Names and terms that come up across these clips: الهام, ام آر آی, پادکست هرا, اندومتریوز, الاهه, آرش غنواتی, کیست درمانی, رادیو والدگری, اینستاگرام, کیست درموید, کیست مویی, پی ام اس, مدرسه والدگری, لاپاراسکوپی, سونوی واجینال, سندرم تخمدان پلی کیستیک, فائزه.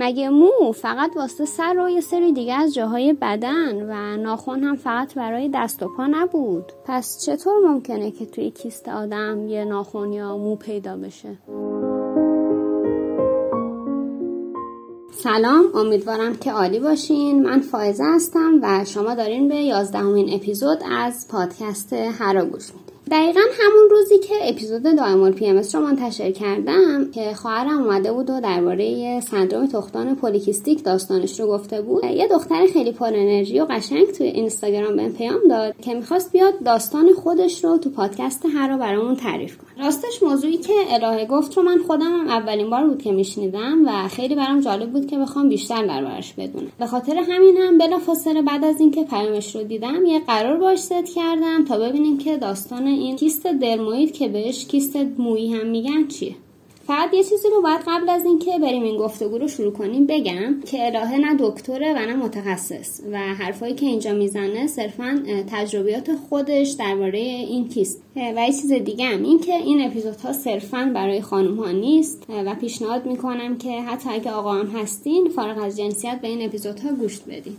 مگه مو فقط واسه سر و یه سری دیگه از جاهای بدن و ناخن هم فقط برای دست و پا نبود؟ پس چطور ممکنه که توی کیست آدم یه ناخن یا مو پیدا بشه؟ سلام، امیدوارم که عالی باشین. من فائزه هستم و شما دارین به 11مین اپیزود از پادکست هرا گوش میدین. دقیقا همون روزی که اپیزود دائمال پی ام اس رو منتشر کردم که خواهرم اومده بود و درباره سندرم تخمدان پلی کیستیک داستانش رو گفته بود، یه دختر خیلی پر انرژی و قشنگ توی اینستاگرام بهم پیام داد که می‌خواست بیاد داستان خودش رو تو پادکست هرا برامون تعریف کنه. راستش موضوعی که الاهه گفت رو من خودم هم اولین بار بود که میشنیدم و خیلی برام جالب بود که بخوام بیشتر دربارش بدونم. به خاطر همینم بلافاصله بعد از اینکه پیامش رو دیدم یه قرار باهاش ست کردم تا ببینیم که داستان این کیست درمانی که بهش کیست مویی هم میگن چیه. فقط یه چیزی رو باید قبل از این که بریم این گفتگو رو شروع کنیم بگم که الاهه نه دکتره و نه متخصص و حرفایی که اینجا میزنه صرفاً تجربیات خودش درباره این کیست. و یه چیز دیگه هم این که این اپیزودها صرفاً برای خانم‌ها نیست و پیشنهاد میکنم که حتی اگه آقا هم هستین فارغ از جنسیت به این اپیزودها گوش بدید.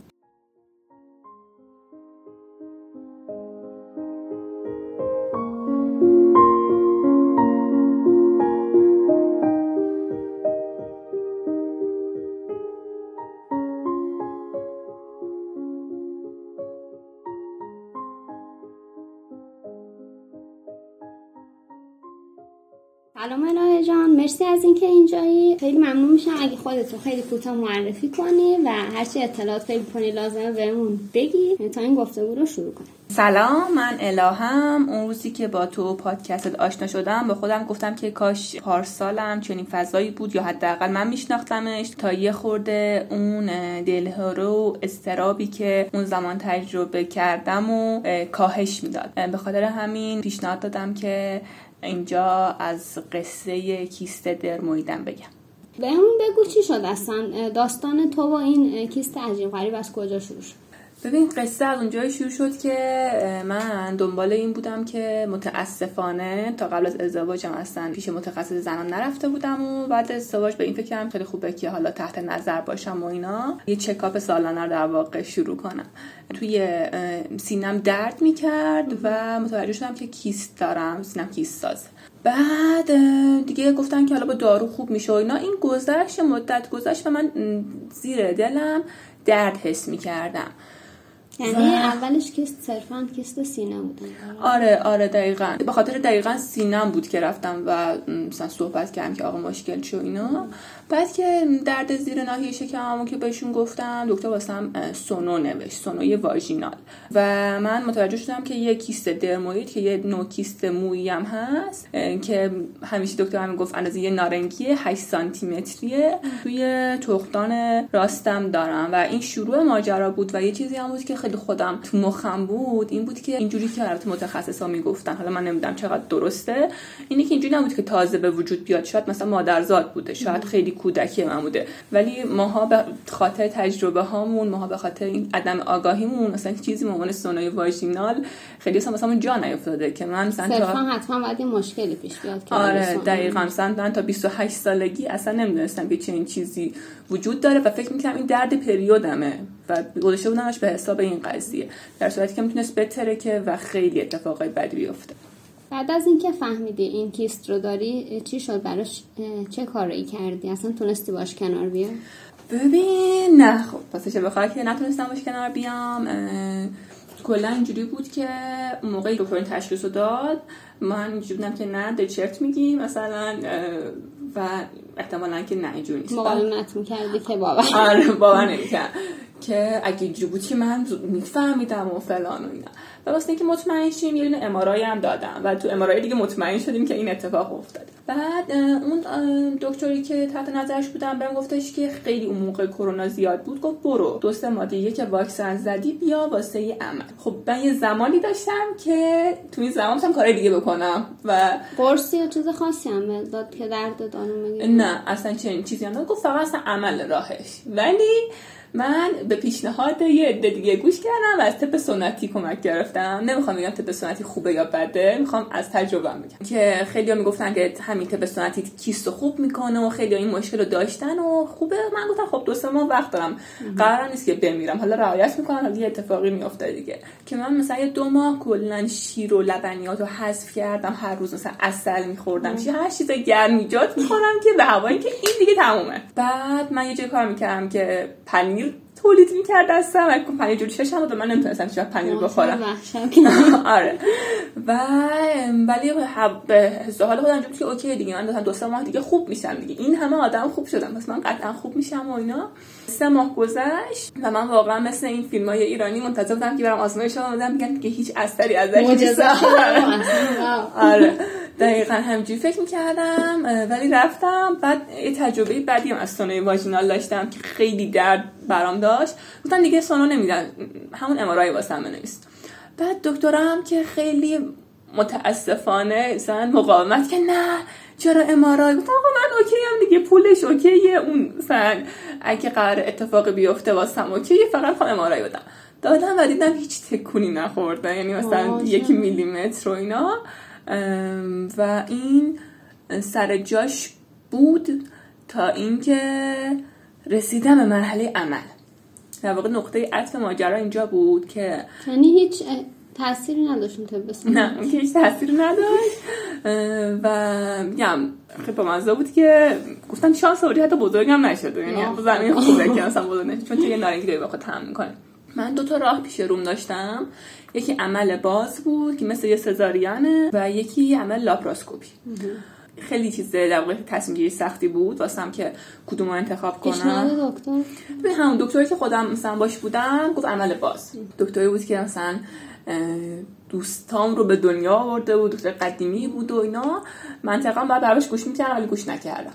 سلام الاهه جان، مرسی از اینکه اینجایی. خیلی ممنون میشم اگه خودت رو خیلی کوتاه معرفی کنی و هرچی اطلاعات فکر کنی لازمه بهمون بگی تا این گفتگو رو شروع کنیم. سلام، من الهام. اون روزی که با تو پادکستت آشنا شدم با خودم گفتم که کاش پارسالم چنین فضایی بود یا حداقل من میشناختمش تا یه خورده اون دلها رو استرابی که اون زمان تجربه کردم و کاهش میداد. به خاطر همین پیشنهاد دادم که اینجا از قصه کیست درمانی بگم. به همون بگو چی شد اصلا داستان تو و این کیست عجیب غریب از کجا شروع شد؟ ببین، قصه از اونجایی شروع شد که من دنبال این بودم که متاسفانه تا قبل از ازدواجم اصلا پیش متخصص زنان نرفته بودم و بعد ازدواج به این فکرم خیلی خوبه که حالا تحت نظر باشم و اینا، یه چکاپ سالانه رو در واقع شروع کنم. توی سینم درد میکرد و متوجه شدم که کیست دارم، سینم کیست ساز. بعد دیگه گفتن که حالا با دارو خوب میشه و اینا. این گذشت، مدت گذشت و من زیر دلم درد حس میکردم. یعنی اولش کیست صرفاً کیست سینه بود. آره دقیقاً. به خاطر دقیقاً سینم بود که رفتم و مثلا صحبت کردم که آقا مشکل شو اینا. بعد که درد زیر ناحیه شکممو که بهشون گفتم، دکتر واسم سونو نوشت، سونوی واجینال. و من متوجه شدم که یه کیست درموید که یه نوع کیست مویی هم هست که همیشه دکتر همین گفت اندازه یه نارنگیه 8 سانتی متریه، توی تخمدان راستم دارم. و این شروع ماجرا بود و یه چیزی هم بود که خودم تو مخم بود، این بود که اینجوری که البته متخصصا میگفتن، حالا من نمیدونم چقدر درسته، اینی که اینجوری نبود که تازه به وجود بیاد، شاید مثلا مادرزاد بوده، شاید خیلی کودکی من بوده، ولی ماها به خاطر تجربه هامون، ماها به خاطر این عدم آگاهیمون مثلا چیزی به عنوان سونوی واژینال خیلی مثلا جا نیافتاده که من مثلا حتما بعد مشکلی پیش بیاد که آره دقیقاً. مثلا تا 28 سالگی اصلا نمیدونستم که چنین چیزی وجود داره و فکر می‌کردم این درد پریودمه و گذاشته بودمش به حساب این قضیه، در صورتی که میتونست بهتره که و خیلی اتفاقای بدی بیفته. بعد از اینکه فهمیدی این کیست رو داری چی شد؟ براش چه کاری کردی؟ اصلا تونستی باش کنار بیای؟ ببین نه، خب پس چه بخواه که نتونستم باش کنار بیام. کلا اینجوری بود که موقعی دکتر این تشخیص رو داد من اینجوری بودم که نه ده چرت میگی مثلا، و احتمالاً که نه اینجوری نیست. مقاومت می‌کردی که باور نمی‌کرد که اگه اینجوری بود که من میفهمیدم و فلان و اینا. و واسه اینکه مطمئن شیم یه دونه ام آر آی هم دادم و تو ام آر آی دیگه مطمئن شدیم که این اتفاق افتاده. بعد اون دکتری که تحت نظرش بودم بهم گفتش که خیلی اون موقع کرونا زیاد بود، گفت برو دو سه ماه دیگه که واکسن زدی بیا واسه عمل. خب من یه زمانی داشتم که تو این زمان هم کارهای دیگه بکنم و قرصی یا چیز خاصی هم داد که درد دانو میگیره؟ نه اصلا چنین چیزی هم نگفت، فقط اصلا عمل راهش. ولی من به پیشنهاد یه عده دیگه گوش کردم و از طب سنتی کمک گرفتم. نمیخوام بگم طب سنتی خوبه یا بده، میخوام از تجربه بگم که خیلی‌ها میگفتن که همین طب سنتی کیستو خوب میکنه و خیلی‌ها این مشکل رو داشتن و خوبه. من گفتم خب 2-3 ماه وقت دارم، قرار نیست که بمیرم، حالا رعایت میکنم، حالا یه اتفاقی میفته دیگه. که من مثلا 2 ماه کلا شیر و لبنیات رو حذف کردم، هر روز مثلا عسل میخوردم، هر چیز گرم ایجاد میخوردم که به هوایی که این دیگه تمومه. بعد من یه جای کار میکردم که پنیر تولید میکردستم و یک پنیر جوری ششم بود و من نمیتونستم چرا پنیر بخورم. آره. و ولی حس حال خودم جوری که اوکی دیگه من مثلا 2-3 ماه دیگه خوب میشم دیگه، این همه آدم خوب شدم پس من قطعا خوب میشم و اینا. 3 ماه گذشت و من واقعا مثل این فیلمای ایرانی منتظر بودم که برام آزمایش شما بدم، میگن که هیچ اثری ازش نیست. آره. دقیقا همجوری فکر میکردم ولی رفتم. بعد یه تجربه بعدی هم از سونوی واجینال داشتم که خیلی درد برام داشت، گفتن دیگه سونو نمیدن، همون امارای واسم بنویست. بعد دکترم که خیلی متاسفانه زن مقاومت که نه چرا امارای، گفتم آقا من اوکی هم دیگه، پولش اوکیه، اون زن اگه قرار اتفاق بیفته واسم اوکیه، فقط خواهم امارای بدم. دادم و دیدم هیچ تکونی نخورده، یعنی مثلا 1 میلیمتر و اینا، و این سر جاش بود تا اینکه رسیدم به مرحله عمل. در واقع نقطه عطف ماجرا اینجا بود که یعنی هیچ تأثیری نداشت طب، نه هیچ تأثیری نداشت و میگم خیلی بامزه بود که گفتن شانس آوردی حتی بزرگم نشده، یعنی زمین خوبه که اصلا بزرگ نشد، چون تو یه نارنگی داری با خود هم میکنه. من 2 راه پیش روم داشتم، یکی عمل باز بود که مثل یه سزاریانه و یکی عمل لاپاراسکوپی. خیلی چیز در واقع تصمیم گیری سختی بود واسم که کدومو انتخاب کنم. پیشنهاد دکتر به همون دکتری که خودم مثلا باش بودم گفت عمل باز. دکتری بود که مثلا دوستام رو به دنیا آورده بود، دکتر قدیمی بود و اینا، منطقا بعد براش گوش می‌کردم ولی گوش نکردم.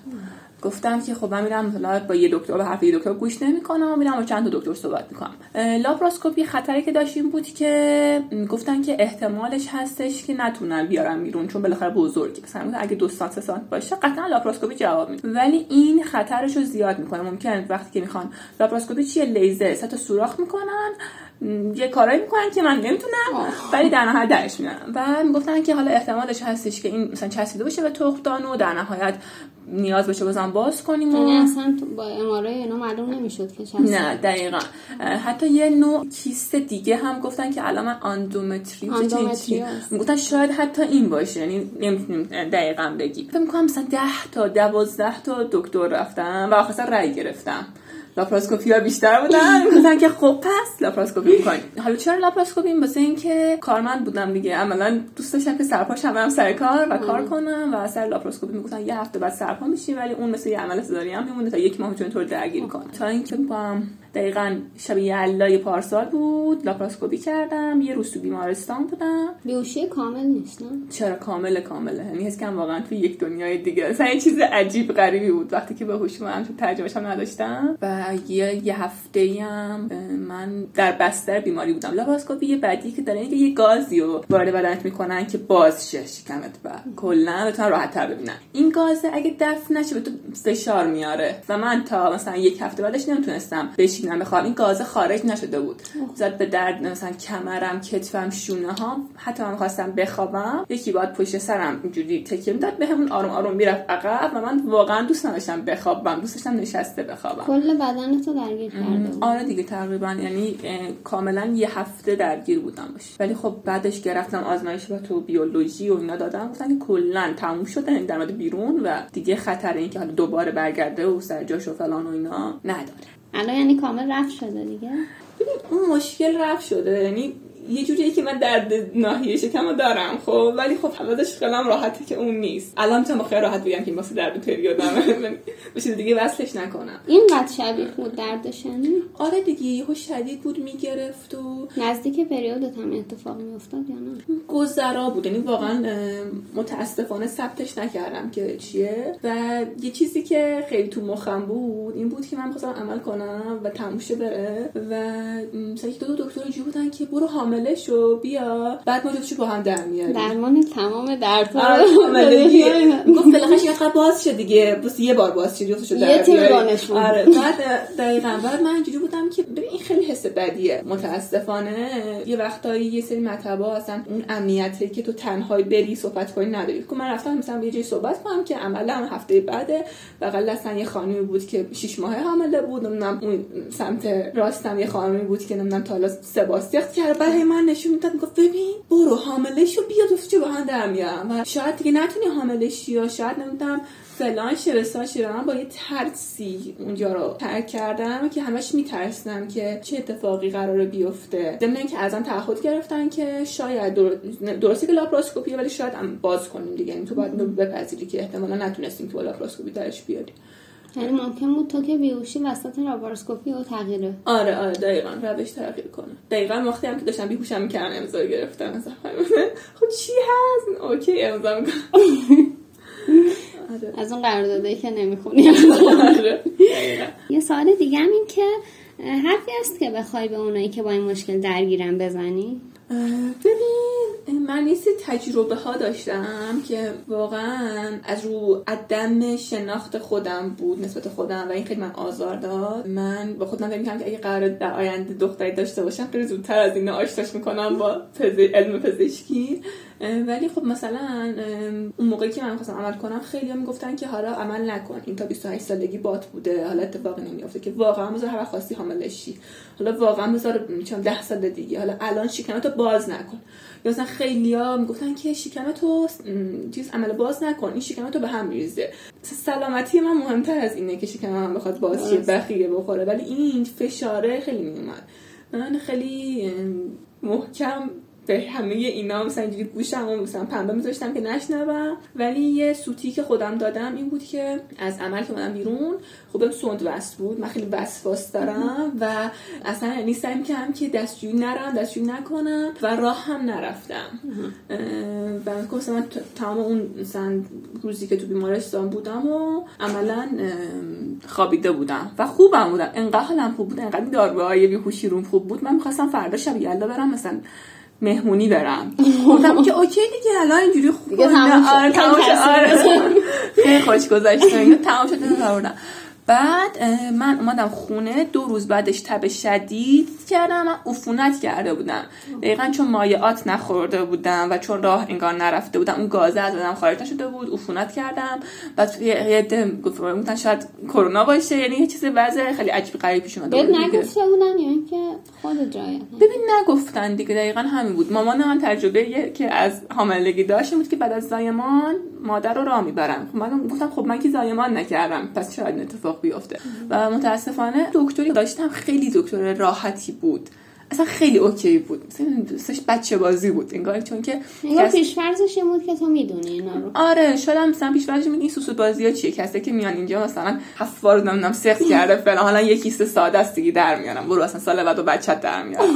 گفتم که خب من میرم مثلا با یه دکتر به حرف یه دکتر گوش نمی‌کنم، میرم با چند تا دکتر صحبت می‌کنم. لاپاراسکوپی خطری که داشت این بود که گفتن که احتمالش هستش که نتونن بیارن بیرون، چون بالاخره بزرگه، مثلا اگه 2 سانت 3 سانت باشه قطعا لاپاراسکوپی جواب میده، ولی این خطرشو زیاد می‌کنه. ممکنه وقتی که میخوان لاپاراسکوپی چیه، لیزر سطح سوراخ می‌کنن، یه کارایی می‌کنن که من نمی‌تونم، ولی در نهایت درش میارم. و میگفتن که حالا احتمالش هستش که این مثلا چسبیده باشه به تخمدان و در نهایت نیاز بشه بازم باز کنیم، یعنی اصلا با ام‌آرآی اینا معلوم نمیشد که چه. نه دقیقاً. حتی یه نوع کیست دیگه هم گفتن که الان من اندومتریوز گفتن شاید حتی این باشه، یعنی نمیتونیم دقیقاً بگیم. فکر می‌کنم مثلا 10 تا 12 تا دکتر رفتم و آخرش رأی گرفتم لاپاراسکوپی‌ها بیشتر بودن، گفتن که خب پس لاپاراسکوپی می‌کنی. حالا چرا لاپاراسکوپی؟ واسه اینکه کارمند بودم دیگه، عملاً دوست داشتم که سرپاش هم سر کار و کار کنم و سر لاپاراسکوپی می‌گفتن یه هفته بعد سرپا می‌شی، ولی اون مثل یه عمل سزاری هم میمونه تا 1 ماه چون طور درگیر کنه. تا اینکه دقیقاً شب یلدای پارسال بود لاپاراسکوپی کردم، یه روز تو بیمارستان بودم. بیهوشی کامل نیست نه؟ چرا کامله. یعنی حس کنم واقعاً تو یک دنیای دیگه، اصلاً یه چیز عجیب غریبی بود وقتی که به هوش اومدم، چون ترجمه‌اش هم نداشتم. یه هفته‌ای هم من در بستر بیماری بودم. لاپاراسکوپی یه بعدی که دارن یه گازی رو وارد بدنت میکنن که باز شه شکمت و کلا بتونن راحت‌تر ببینن. این گاز اگه دفع نشه به تو فشار میاره و من تا مثلا 1 هفته بعدش نمیتونستم بشینم بخوام، این گاز خارج نشده بود، زد به درد مثلا کمرم، کتفم، شونه‌هام. حتی من خواستم بخوابم یکی بعد پشت سرم اینجوری تکیه میداد بهمون، آروم آروم میرفت عقب و من واقعا دوست نداشتم بخوابم، دوست داشتم نشسته بخوابم. کلا بدنتو درگیر کرده. آره دیگه تقریبا، یعنی کاملا 1 هفته درگیر بودم باش. ولی خب بعدش گرفتم آزمایش و تو بیولوژی و اینا دادم، گفتن که کلا تموم شده، در مورد بیرون و دیگه خطر این که حالا دوباره برگرده و سرجاش و فلان و اینا نداره. الان یعنی کامل رفع شده دیگه. ببین اون مشکل رفع شده، یعنی یه جوریه که من درد ناحیه شکمو دارم خب، ولی خب عوضش خیالم راحته که اون نیست. الان میتونم خیلی راحت بگم که این واسه درد پریودم بشه دیگه، وصلش نکنم. اینقدر شدید بود دردش یعنی؟ آره دیگه، یهو شدید بود میگرفت و نزدیک پریودت هم اتفاق میافتاد یا نه؟ گذرا بود، یعنی واقعا متاسفانه ثبتش نکردم که چیه. و یه چیزی که خیلی تو مخم بود این بود که من می‌خواستم عمل کنم و تموشه بره و مثلا 2 دکتر جو بودن که برو حاملشو بیا بعد ما جفتشو با هم در میاریم. درمان تمام دردها رو حاملگی. گفت بالاخره یه باز شد دیگه، بس یه بار باز شد جفتشو در بیاریم. یه تیرانش بود. آره دقیقاً. بعد من اینجوری بودم که ببین این خیلی حس بدیه. متاسفانه یه وقتایی یه سری مطبعا هستن اون امنیتی که تو تنهایی بری صحبت کنی نداری. که من رفتم مثلا به یه جای صحبت کنم که عملا هفته بعده بغل دستن یه خانمی بود که 6 ماهه حامله بود، نمیدونم اون سمت راستم یه خانمی بود که نمیدونم تا حالا سباستخت کرده، بعد من نشون میداد گفت ببین برو حاملشو بیا دوستو با هم در میام و شاید دیگه نتونی حاملشی یا شاید نمیدونم فلان شرساش. من با یه ترسی اونجا رو ترک کردم که همش میترسیدم که چه اتفاقی قراره بیفته. ضمن اینکه ازم تعهد گرفتن که شاید درسته که لاپاراسکوپیه ولی شاید هم باز کنیم دیگه، این تو باید بپذیری که احتمالا نتونستیم تو لاپاراسکوپی درش بیاریم. یعنی ممکن بود تو که بیهوشی وسط لاپاراسکوپی و تغییره. آره دقیقاً روش تغییر کنه. دقیقاً وقتی هم که داشتم بیهوشم می‌کردم امضا گرفتم مثلا. خب چی هست؟ اوکی امضا می‌کنم. از اون قراردادایی که نمیخونی. یه سوال دیگه هم این که حرفی هست که بخوای به اونایی که با این مشکل درگیرن بزنی؟ ببین من یه سری تجربه ها داشتم که واقعا از رو عدم شناخت خودم بود نسبت خودم و این خیلی من آزار داد. من با خودم فکر می‌کردم که اگه قرار در آینده دختری داشته باشم خیلی زودتر از اینا آشتاش میکنم با علم پزشکی. ولی خب مثلا اون موقعی که من می‌خواستم عمل کنم خیلی‌ها میگفتن که حالا عمل نکن، این تا 28 سالگی بات بوده، حالا اتفاقی نمی‌افته، که واقعا بذار هر وقت خواستی حامله شی، حالا واقعا بذار 10 سال دیگه، حالا الان شکمتو باز نکن. یا مثلا خیلی‌ها میگفتن که شکمتو چیز عمل باز نکن، این شکمتو به هم می‌ریزه. سلامتی من مهمتر از اینه که شکمم بخواد باز شه بخیه بخوره. ولی این فشاره خیلی میومد. من خیلی محکم به همه اینا مثلا اینجوری گوشمو مثلا پنبه می‌ذاشتم که نشنوم. ولی یه سوتی که خودم دادم این بود که از عمل که اومدم بیرون خودم سوند وست بود، من خیلی وسواس دارم و اصلا نیستم که هم که دستجویی نرم، دستجویی نکنم و راه هم نرفتم. و که مثلا من تمام اون مثلا روزی که تو بیمارستان بودم و عملا خوابیده بودم و خوبم بودم، انقدر حالم خوب بود، انقدر داروهای بیهوشی روم خوب بود، من می‌خواستم فردا شب یلدا برم مثلا مهمونی برم. گفتم که اوکی دیگه الان اینجوری خوبه، آره تمام شد، خیلی خوش گذشت، اینو تمام شد آوردم. بعد من اومدم خونه، 2 روز بعدش تب شدید کردم، من عفونت کرده بودم دقیقاً چون مایعات نخورده بودم و چون راه انگار نرفته بودم، اون گازه از بدنم خارج نشده بود، عفونت کردم. بعد گفتن شاید کرونا باشه، یعنی یه چیز وضع خیلی عجیب غریب پیش اومد. ببین نگفته بودن یا اینکه خود جایی ببین نگفتن دیگه، دقیقاً همین بود. مامان من تجربه که از حاملگی داشتم بود که بعد از زایمان مادر رو راه میبرن، من گفتم خب من که زایمان نکردم پس شاید اتفاق بیافته. و متاسفانه دکتری داشتم خیلی دکتر راحتی بود، اصلا خیلی اوکی بود، مثلا دوستش بچه بازی بود انگار، چون که پیش‌فرضش این بود که تو میدونی اینا رو. آره شدم مثلا پیش‌فرضش میگه این سوسول بازی‌ها چیه، کسی که میان اینجا مثلا 7 بار نمیدونم سخت کرده فلان، حالا یه کیسه ساده است دیگه در میارم، برو اصلا سال بعدو بچت در میارم.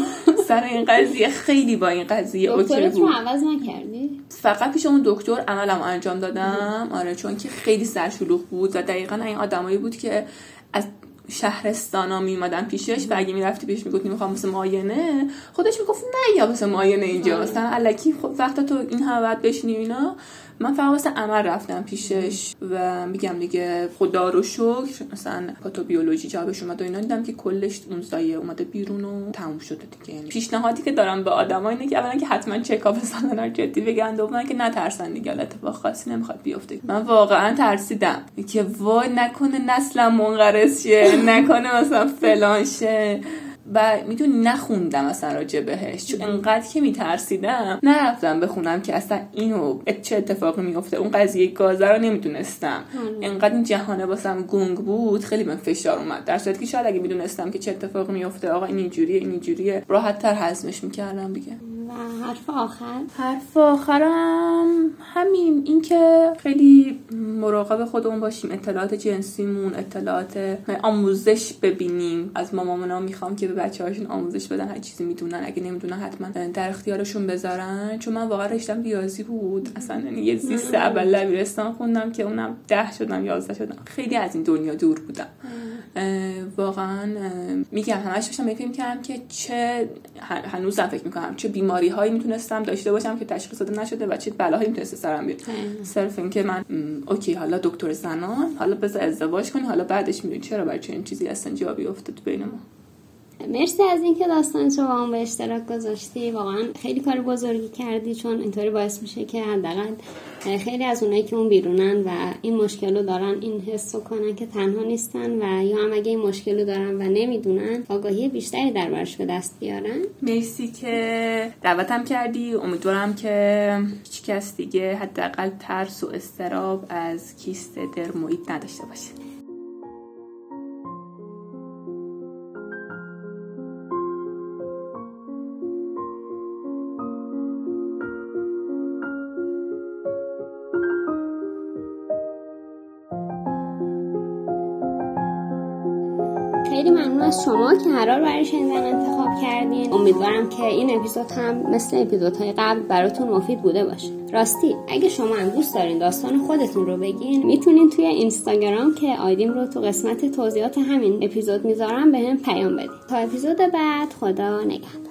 سر این قضیه خیلی با این قضیه اوکی بود. عوض نکردی؟ فقط پیش اون دکتر عملم انجام دادم. آره چون که خیلی سرشلوغ بود و دقیقاً این آدمایی بود که از شهرستانا میمدن پیشش و اگه میرفتی پیش میگفت میخوام مثلا معاینه، خودش میگفت نه یا مثلا معاینه اینجا مثلا الکی خب وقتا تو این هم وقت بشینی اینا. من فقط واسه عمل رفتم پیشش و میگم دیگه خدا رو شکر مثلا پاتوبیولوژی جوابش اومد و اینا، دیدم که کلش اون سایه اومده بیرون و تموم شده دیگه. پیشنهادی که دارم به آدما اینه که اولا که حتما چکاپ سالانه جدی بگن، دوما که نترسن دیگه، البته اتفاق خاصی نمیخواد بیفته. من واقعا ترسیدم که وای نکنه نسلم منقرض شه، نکنه مثلا فلان شه و میدونی نخوندم اصلا راجع بهش، چون انقدر که میترسیدم نرفتم بخونم که اصلا اینو چه اتفاقی میفته. اون قضیه گازه رو نمیدونستم، انقدر این جهانه واسم گنگ بود، خیلی من فشار اومد، در صورتی که شاید اگه میدونستم که چه اتفاقی میفته آقا این اینجوریه این اینجوریه راحت تر هضمش میکردم دیگه. و حرف آخرم همین، این که خیلی مراقب خودمون باشیم، اطلاعات جنسیمون، اطلاعات آموزش ببینیم. از مامان‌ها میخوام که به بچه‌هاشون آموزش بدن، هر چیزی میدونن، اگه نمیدونن حتما در اختیارشون بذارن. چون من واقعا رشتم ریاضی بود، اصلا یه زیست اول دبیرستان خوندم که اونم 10 شدم 11 شدم، خیلی از این دنیا دور بودم. واقعا میگم همش داشتم فکر می‌کردم که چه هنوزم فکر می‌کنم چه بیماری‌هایی میتونستم داشته باشم که تشخیص داده نشده و چه بلاهایی میتونسته سرم بیاد. صرف اینکه من اوکی حالا دکتر زنان، حالا بذار ازدواج کن، حالا بعدش می‌بینی چرا برای چنین چیزی اصلا جا بیفته تو بین ما. مرسی از اینکه داستان شما با هم به اشتراک گذاشتی، واقعا خیلی کار بزرگی کردی، چون اینطوری باعث میشه که حداقل خیلی از اونایی که اون بیرونن و این مشکلو دارن این حسو کنن که تنها نیستن و یا هم اگه این مشکلو دارن و نمیدونن آگاهی بیشتری دربارش به دست بیارن. مرسی که دعوتم کردی، امیدوارم که هیچ کس دیگه حداقل ترس و استراب از کیست درمویی نداشته باشه. شما که هرا رو برای شنیدن انتخاب کردین، امیدوارم که این اپیزود هم مثل اپیزودهای قبل براتون مفید بوده باشه. راستی اگه شما هم دوست دارین داستان خودتون رو بگین، میتونین توی اینستاگرام که آیدیم رو تو قسمت توضیحات همین اپیزود میذارم بهم پیام بدین. تا اپیزود بعد، خدا نگهدار.